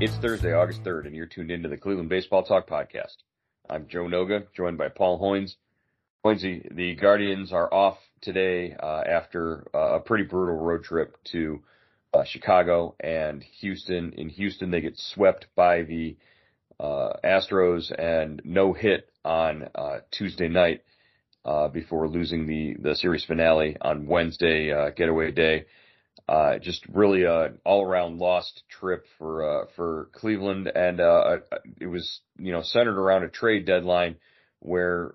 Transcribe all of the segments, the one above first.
It's Thursday, August 3rd, and you're tuned into the Cleveland Baseball Talk podcast. I'm Joe Noga, joined by Paul Hoynes. Hoynesy, the Guardians are off today after a pretty brutal road trip to Chicago and Houston. In Houston, they get swept by the Astros and no hit on Tuesday night before losing the series finale on Wednesday, getaway day. Just really an all-around lost trip for Cleveland, and it was, you know, centered around a trade deadline where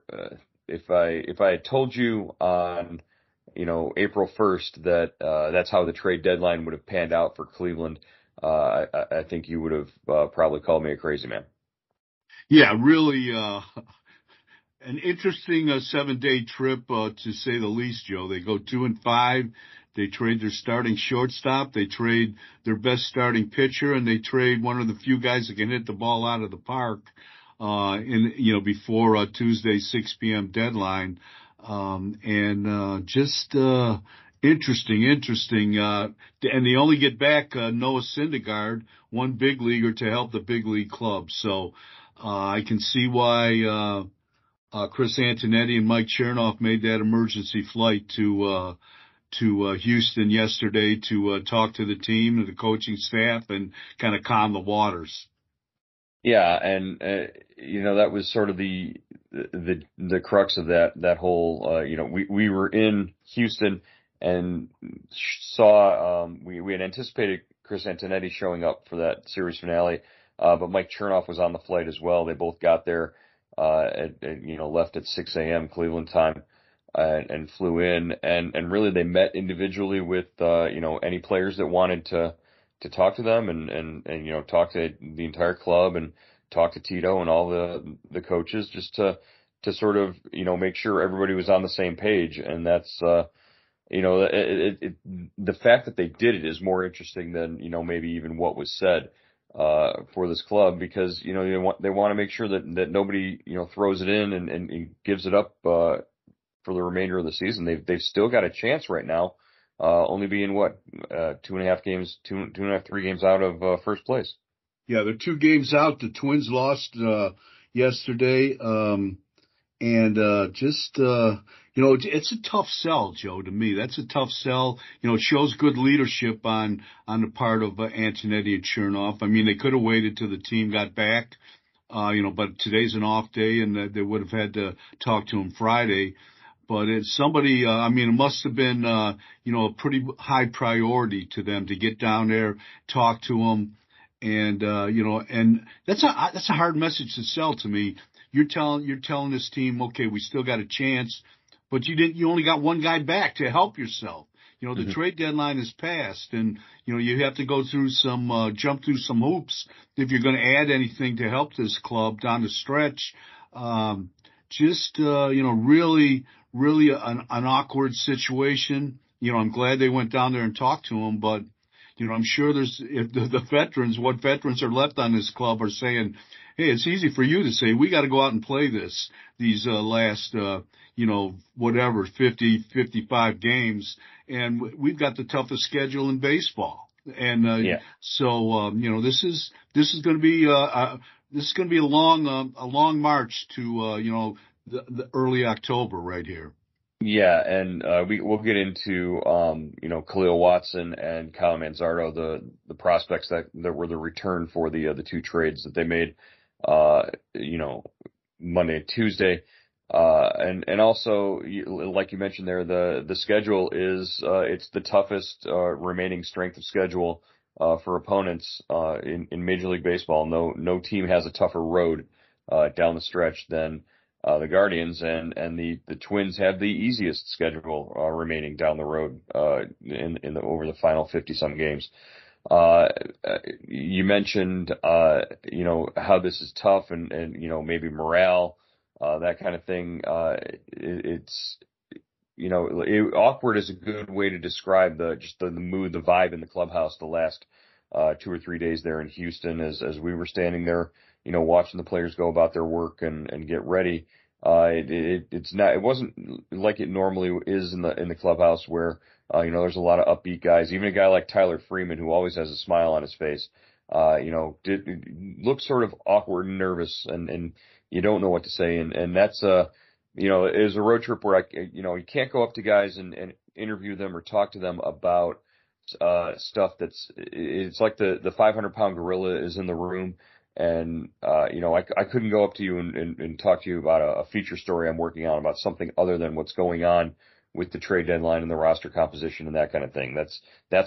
if I had told you on, you know, April 1st that that's how the trade deadline would have panned out for Cleveland, I think you would have probably called me a crazy man. Yeah, really an interesting 7-day trip to say the least, Joe. They go 2-5. They trade their starting shortstop, they trade their best starting pitcher, and they trade one of the few guys that can hit the ball out of the park, before Tuesday's 6 p.m. deadline. Interesting. And they only get back Noah Syndergaard, one big leaguer to help the big league club. So, I can see why, Chris Antonetti and Mike Chernoff made that emergency flight to Houston yesterday to talk to the team and the coaching staff and kind of calm the waters. Yeah, and that was sort of the crux of that whole. We were in Houston and saw we had anticipated Chris Antonetti showing up for that series finale, but Mike Chernoff was on the flight as well. They both got there, left at 6 a.m. Cleveland time. And flew in, and really they met individually with any players that wanted to talk to them and talk to the entire club and talk to Tito and all the coaches just to sort of make sure everybody was on the same page. And that's the fact that they did it is more interesting than maybe even what was said for this club, because they want to make sure that nobody throws it in and gives it up for the remainder of the season. They've still got a chance right now, only being three games out of first place. Yeah, they're 2 games out. The Twins lost yesterday, it's a tough sell, Joe. To me, that's a tough sell. It shows good leadership on the part of Antonetti and Chernoff. I mean, they could have waited till the team got back, but today's an off day, and they would have had to talk to him Friday. But it's somebody, it must have been, a pretty high priority to them to get down there, talk to them. And, and that's a hard message to sell to me. You're telling this team, okay, we still got a chance, but you only got one guy back to help yourself. The trade deadline is passed, and, you have to go through jump through some hoops if you're going to add anything to help this club down the stretch. Really an awkward situation. I'm glad they went down there and talked to him, but, I'm sure what veterans are left on this club are saying, hey, it's easy for you to say, we got to go out and play these last, 50, 55 games, and we've got the toughest schedule in baseball. And this is going to be a long march to the early October right here. Yeah, and we'll get into Khalil Watson and Kyle Manzardo, the prospects that were the return for the two trades that they made, Monday and Tuesday, and also like you mentioned there, the schedule is it's the toughest remaining strength of schedule for opponents in Major League Baseball. No team has a tougher road down the stretch than the Guardians, and the Twins have the easiest schedule remaining down the road in over the final 50-some games. You mentioned how this is tough and maybe morale, that kind of thing. It's awkward is a good way to describe the mood, the vibe in the clubhouse the last 2 or 3 days there in Houston as we were standing there, watching the players go about their work and get ready. It wasn't like it normally is in the clubhouse where, there's a lot of upbeat guys. Even a guy like Tyler Freeman, who always has a smile on his face, looked sort of awkward and nervous and you don't know what to say. And that's, it was a road trip where you can't go up to guys and interview them or talk to them about, stuff it's like the 500-pound gorilla is in the room. And, I couldn't go up to you and talk to you about a feature story I'm working on about something other than what's going on with the trade deadline and the roster composition and that kind of thing. That's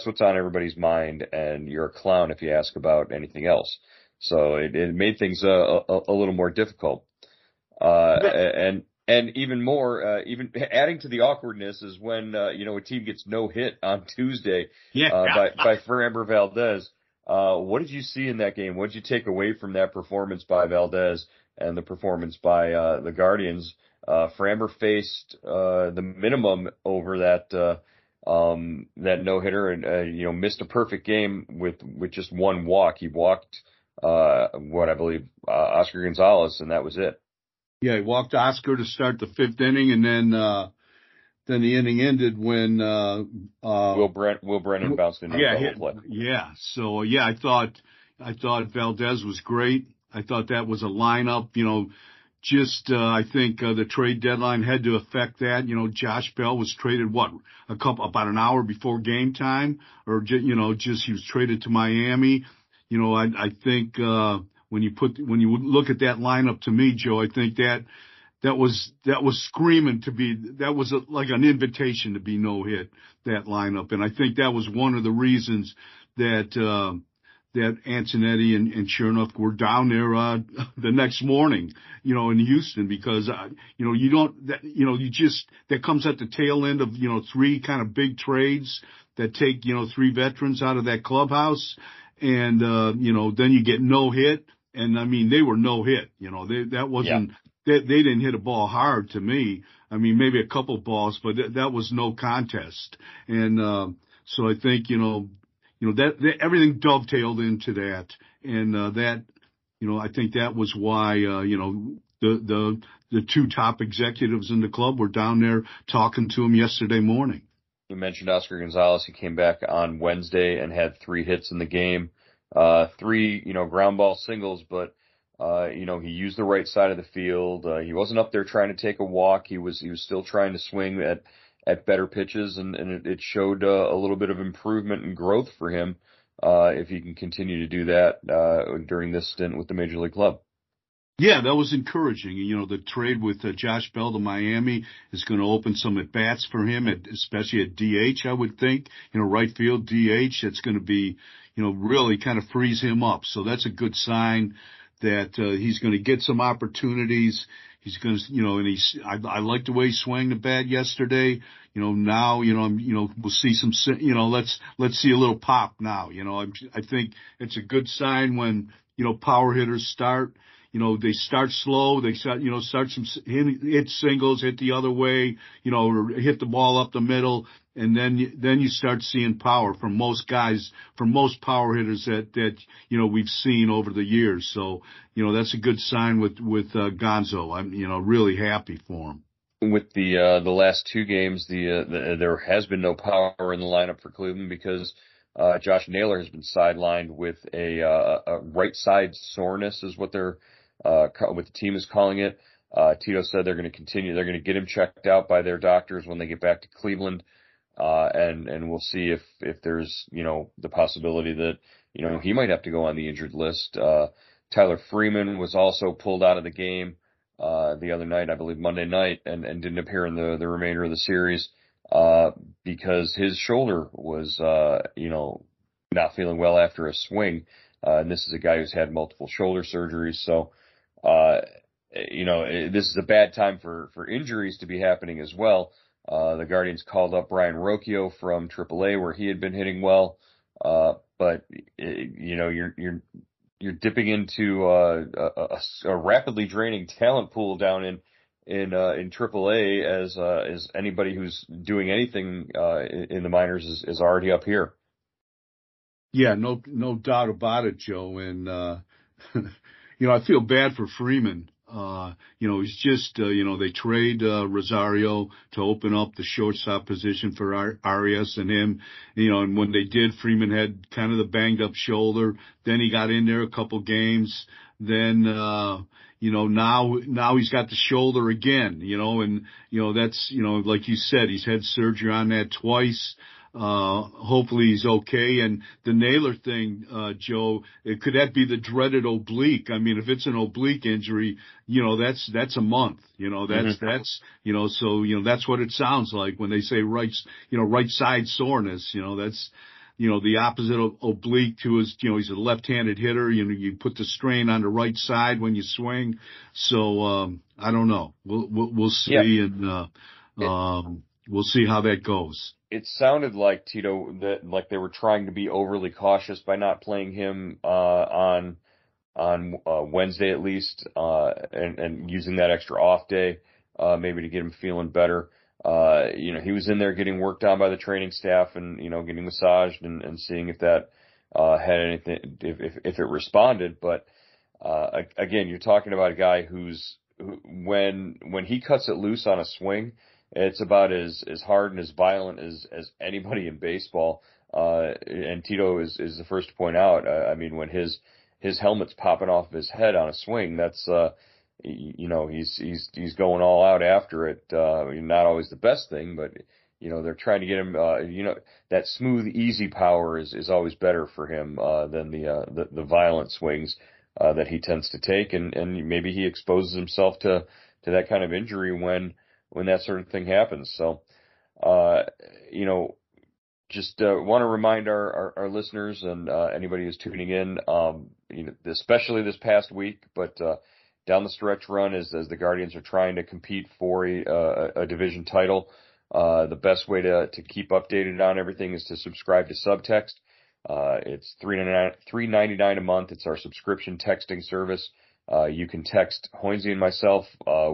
what's on everybody's mind. And you're a clown if you ask about anything else. So it made things a little more difficult. And even more, even adding to the awkwardness is when, a team gets no hit on Tuesday by Framber Valdez. What did you see in that game? What did you take away from that performance by Valdez and the performance by the Guardians? Framber faced the minimum over that no hitter, and missed a perfect game with just one walk. He walked Oscar Gonzalez, and that was it. Yeah, he walked Oscar to start the fifth inning, and then the inning ended when Will Brennan bounced into the whole play. Yeah. So I thought Valdez was great. I thought that was a lineup. I think the trade deadline had to affect that. Josh Bell was traded about an hour before game time, or he was traded to Miami. I think when you look at that lineup, to me, Joe, I think that was screaming to be, that was like an invitation to be no hit, that lineup. And I think that was one of the reasons that Antonetti and Chernoff were down there, the next morning, in Houston, because, that comes at the tail end of, three kind of big trades that take, three veterans out of that clubhouse. And, then you get no hit. And I mean, they were no hit, They didn't hit a ball hard to me. I mean, maybe a couple balls, but that was no contest. And so I think that everything dovetailed into that, and I think that was why the two top executives in the club were down there talking to him yesterday morning. You mentioned Oscar Gonzalez. He came back on Wednesday and had 3 hits in the game, 3 ground ball singles, but. He used the right side of the field. He wasn't up there trying to take a walk. He was still trying to swing at better pitches, and it showed a little bit of improvement and growth for him, if he can continue to do that, during this stint with the Major League Club. Yeah, that was encouraging. The trade with Josh Bell to Miami is going to open some at-bats for him, especially at DH, I would think. Right field DH, it's going to be, really kind of frees him up. So that's a good sign that he's going to get some opportunities. He's going to, I liked the way he swung the bat yesterday. We'll see some, let's see a little pop now. I think it's a good sign when, power hitters start, they start slow. They start, start some hit singles, hit the other way, or hit the ball up the middle. And then you start seeing power from most guys, from most power hitters that we've seen over the years. So, that's a good sign with Gonzo. I'm, really happy for him. With the last 2 games, there has been no power in the lineup for Cleveland because Josh Naylor has been sidelined with a right side soreness is what they're, what the team is calling it. Tito said they're going to continue. They're going to get him checked out by their doctors when they get back to Cleveland. And we'll see if there's, you know, the possibility that, you know, he might have to go on the injured list. Tyler Freeman was also pulled out of the game, the other night, I believe Monday night, and didn't appear in the remainder of the series, because his shoulder was, you know, not feeling well after a swing. And this is a guy who's had multiple shoulder surgeries. So, you know, this is a bad time for injuries to be happening as well. The Guardians called up Brian Rocchio from AAA, where he had been hitting well. But you know, you're dipping into a rapidly draining talent pool down in AAA as anybody who's doing anything in the minors is already up here. Yeah, no doubt about it, Joe. And you know, I feel bad for Freeman. You know, he's just, you know, they trade Rosario to open up the shortstop position for Arias and him, you know, and when they did, Freeman had kind of the banged up shoulder. Then he got in there a couple games. Then, you know, now he's got the shoulder again, you know, and, you know, that's, you know, like you said, he's had surgery on that twice. Hopefully he's okay. And the Naylor thing, Joe, could that be the dreaded oblique? I mean, if it's an oblique injury, you know, that's a month, you know, that's, you know, so, you know, that's what it sounds like when they say right, you know, right side soreness, you know, that's, you know, the opposite of oblique to his, you know, he's a left-handed hitter. You know, you put the strain on the right side when you swing. So, I don't know. We'll see. Yeah. And, we'll see how that goes. It sounded like, Tito, that like they were trying to be overly cautious by not playing him on Wednesday at least, and using that extra off day maybe to get him feeling better. You know, he was in there getting worked on by the training staff and, you know, getting massaged and seeing if that had anything, if it responded. But again, you're talking about a guy who when he cuts it loose on a swing, it's about as hard and as violent as anybody in baseball. And Tito is the first to point out. I mean, when his helmet's popping off of his head on a swing, that's you know, he's going all out after it. Not always the best thing, but you know, they're trying to get him. You know, that smooth, easy power is always better for him than the violent swings that he tends to take. And maybe he exposes himself to that kind of injury when that sort of thing happens. So, you know, just want to remind our listeners and anybody who's tuning in, you know, especially this past week, but down the stretch run as the Guardians are trying to compete for a division title, the best way to keep updated on everything is to subscribe to Subtext. It's $3.99 a month. It's our subscription texting service. You can text Hoynesy and myself.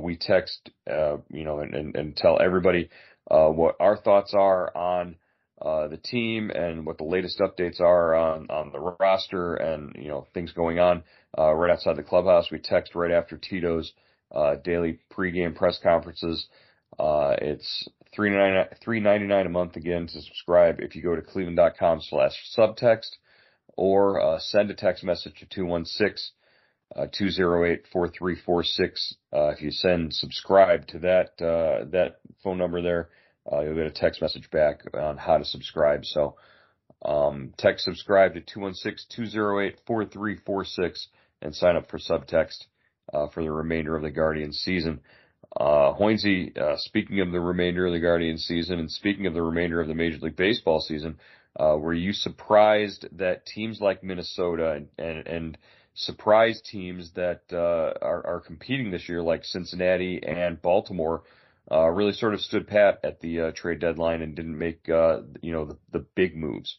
We text, you know, and tell everybody what our thoughts are on the team and what the latest updates are on the roster and, you know, things going on right outside the clubhouse. We text right after Tito's daily pregame press conferences. It's $3.99 a month again to subscribe. If you go to cleveland.com/subtext or send a text message to 216. 208-4346. If you send subscribe to that phone number there, you'll get a text message back on how to subscribe. So, text subscribe to 216-208-4346 and sign up for Subtext, for the remainder of the Guardians season. Hoynesy, speaking of the remainder of the Guardians season and speaking of the remainder of the Major League Baseball season, were you surprised that teams like Minnesota and surprise teams that are competing this year, like Cincinnati and Baltimore, really sort of stood pat at the trade deadline and didn't make you know, the big moves?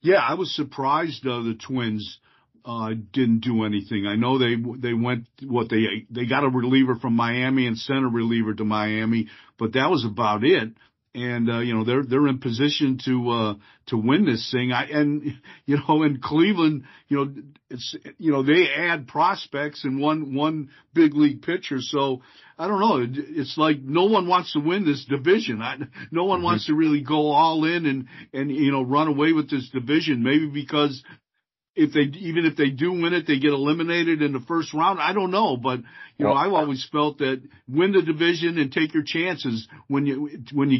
Yeah, I was surprised the Twins didn't do anything. I know they went they got a reliever from Miami and sent a reliever to Miami, but that was about it. And, you know, they're in position to win this thing. In Cleveland, they add prospects and one big league pitcher. So I don't know. It's like no one wants to win this division. No one wants to really go all in and run away with this division. Maybe because if they do win it, they get eliminated in the first round. I don't know, but I've always felt that win the division and take your chances when you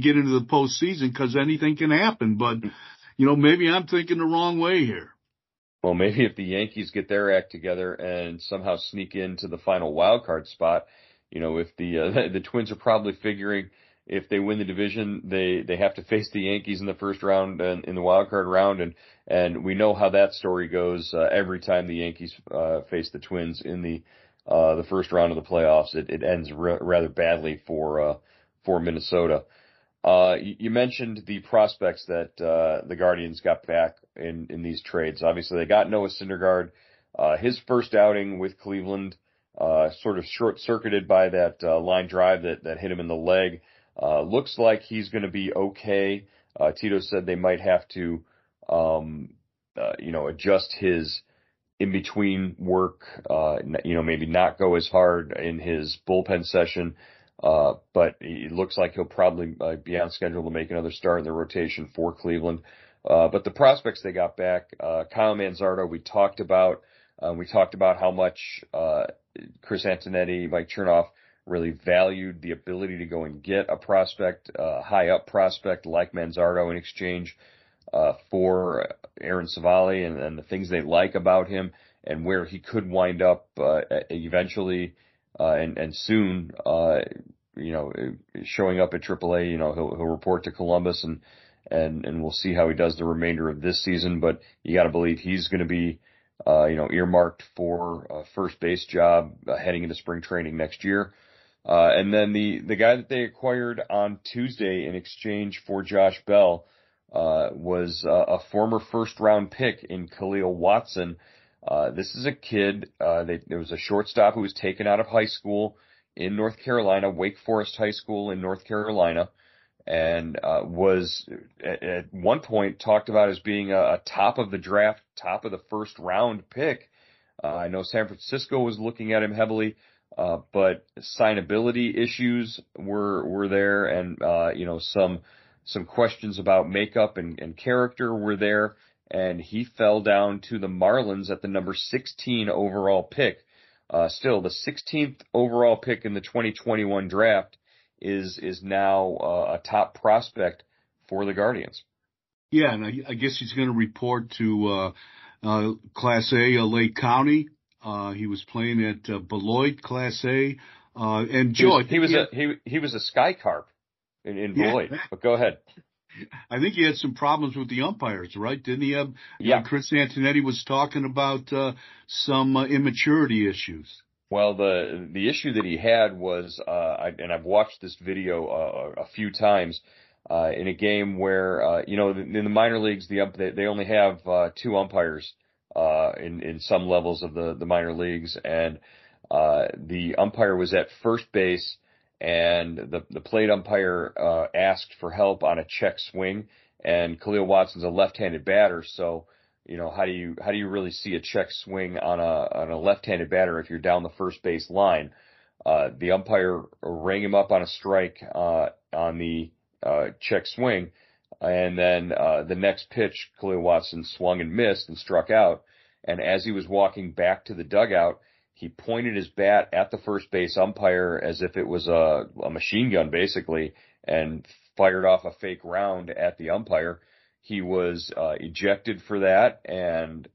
get into the postseason, because anything can happen. But maybe I'm thinking the wrong way here. Well, maybe if the Yankees get their act together and somehow sneak into the final wild card spot, if the Twins are probably figuring if they win the division, they have to face the Yankees in the first round and in the wild card round, and we know how that story goes every time the Yankees face the Twins in the first round of the playoffs. It ends rather badly for Minnesota. You mentioned the prospects that the Guardians got back in these trades. Obviously, they got Noah Syndergaard. His first outing with Cleveland, sort of short-circuited by that line drive that hit him in the leg. Looks like he's going to be okay. Tito said they might have to, adjust his in-between work, maybe not go as hard in his bullpen session. But it looks like he'll probably be on schedule to make another start in the rotation for Cleveland. But the prospects they got back, Kyle Manzardo, we talked about how much Chris Antonetti, Mike Chernoff, really valued the ability to go and get a prospect, high-up prospect like Manzardo in exchange for Aaron Civale and the things they like about him and where he could wind up eventually and soon, showing up at AAA. He'll report to Columbus and we'll see how he does the remainder of this season. But you got to believe he's going to be earmarked for a first base job heading into spring training next year. And then the guy that they acquired on Tuesday in exchange for Josh Bell was a former first-round pick in Khalil Watson. This is a kid. There was a shortstop who was taken out of high school in North Carolina, Wake Forest High School in North Carolina, and was at one point talked about as being a top of the draft, top of the first-round pick. I know San Francisco was looking at him heavily. But signability issues were there, and some questions about makeup and character were there, and he fell down to the Marlins at the number 16 overall pick. Still, the 16th overall pick in the 2021 draft is now a top prospect for the Guardians. Yeah, and I guess he's going to report to Class A Lake County. He was playing at Beloit, Class A, and Joe. He was a Sky Carp in Beloit. Yeah. But go ahead. I think he had some problems with the umpires, right? Didn't he? Chris Antonetti was talking about some immaturity issues. Well, the issue that he had was, and I've watched this video a few times in a game where in the minor leagues they only have two umpires. In some levels of the minor leagues, and the umpire was at first base, and the plate umpire asked for help on a check swing, and Khalil Watson's a left-handed batter, so how do you really see a check swing on a left-handed batter if you're down the first base line? The umpire rang him up on a strike on the check swing. And then the next pitch, Khalil Watson swung and missed and struck out. And as he was walking back to the dugout, he pointed his bat at the first base umpire as if it was a machine gun, basically, and fired off a fake round at the umpire. He was ejected for that and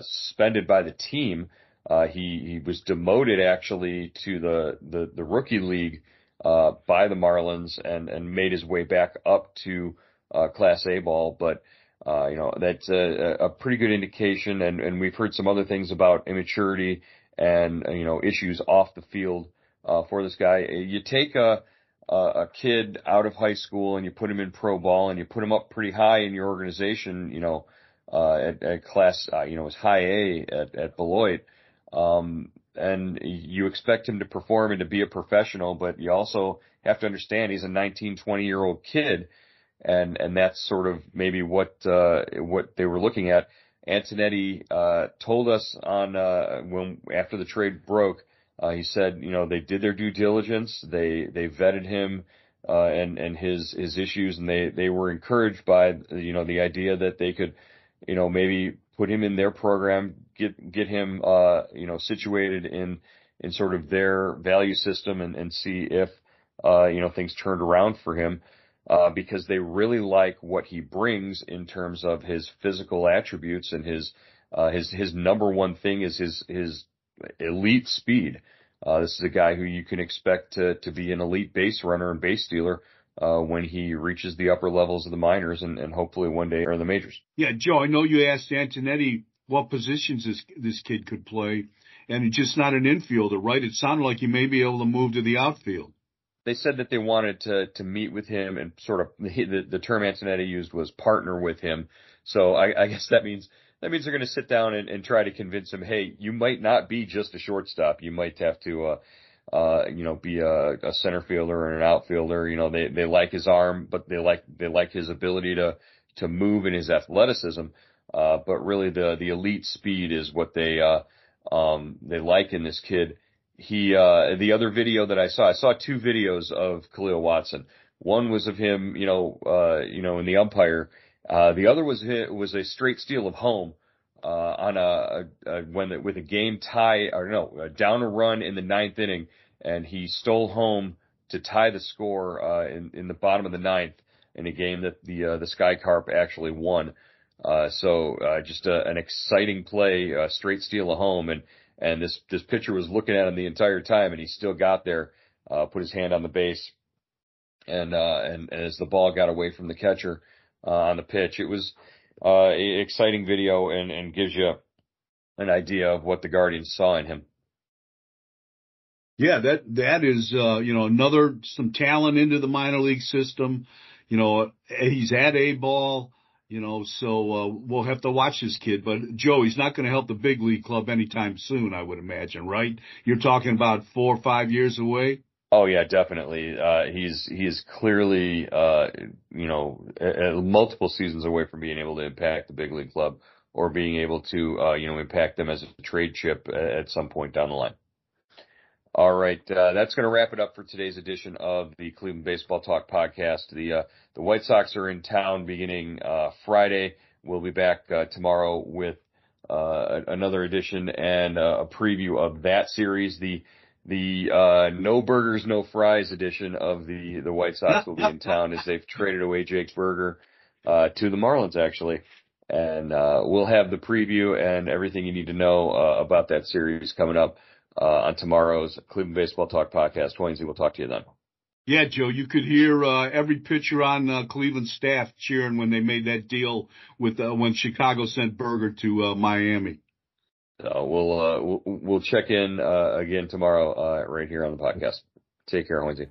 suspended by the team. He was demoted, actually, to the rookie league by the Marlins and made his way back up to Class A ball. But, that's a pretty good indication. And we've heard some other things about immaturity and, issues off the field for this guy. You take a kid out of high school and you put him in pro ball and you put him up pretty high in your organization, at class, as high A at Beloit. and you expect him to perform and to be a professional, but you also have to understand he's a 19, 20-year-old kid, and that's sort of maybe what they were looking at. Antonetti told us on when after the trade broke, he said, you know, they did their due diligence, they vetted him and his issues, and they were encouraged by, you know, the idea that they could, you know, maybe put him in their program, get him you know, situated in sort of their value system, and see if you know, things turned around for him, because they really like what he brings in terms of his physical attributes, and his number one thing is his elite speed. This is a guy who you can expect to be an elite base runner and base stealer when he reaches the upper levels of the minors, and hopefully one day are in the majors. Yeah, Joe, I know you asked Antonetti what positions this kid could play, and it's just not an infielder, right? It sounded like he may be able to move to the outfield. They said that they wanted to meet with him, and sort of the term Antonetti used was partner with him. So I guess that means they're going to sit down and try to convince him, hey, you might not be just a shortstop. You might have to, you know, be a center fielder or an outfielder. You know, they like his arm, but they like his ability to move and his athleticism. But really the elite speed is what they like in this kid. He, the other video that I saw two videos of Khalil Watson. One was of him, you know, in the umpire. The other was a straight steal of home on with a game tie, or no, down a run in the ninth inning, and he stole home to tie the score in the bottom of the ninth in a game that the Sky Carp actually won. So just an exciting play, straight steal of home, and this pitcher was looking at him the entire time, and he still got there, put his hand on the base, and as the ball got away from the catcher on the pitch, it was an exciting video, and gives you an idea of what the Guardians saw in him. Yeah, that is you know, some talent into the minor league system. You know, he's at A ball. You know, so we'll have to watch this kid. But, Joe, he's not going to help the big league club anytime soon, I would imagine, right? You're talking about 4 or 5 years away? Oh, yeah, definitely. He's clearly, you know, multiple seasons away from being able to impact the big league club, or being able to, you know, impact them as a trade chip at some point down the line. All right, that's going to wrap it up for today's edition of the Cleveland Baseball Talk podcast. The White Sox are in town beginning Friday. We'll be back tomorrow with another edition and a preview of that series. The no burgers, no fries edition of the White Sox will be in town, as they've traded away Jake Burger to the Marlins, actually. And we'll have the preview and everything you need to know about that series coming up on tomorrow's Cleveland Baseball Talk podcast. Hoynes, we'll talk to you then. Yeah, Joe, you could hear every pitcher on Cleveland staff cheering when they made that deal with when Chicago sent Burger to Miami. We'll check in again tomorrow right here on the podcast. Take care, Hoynes.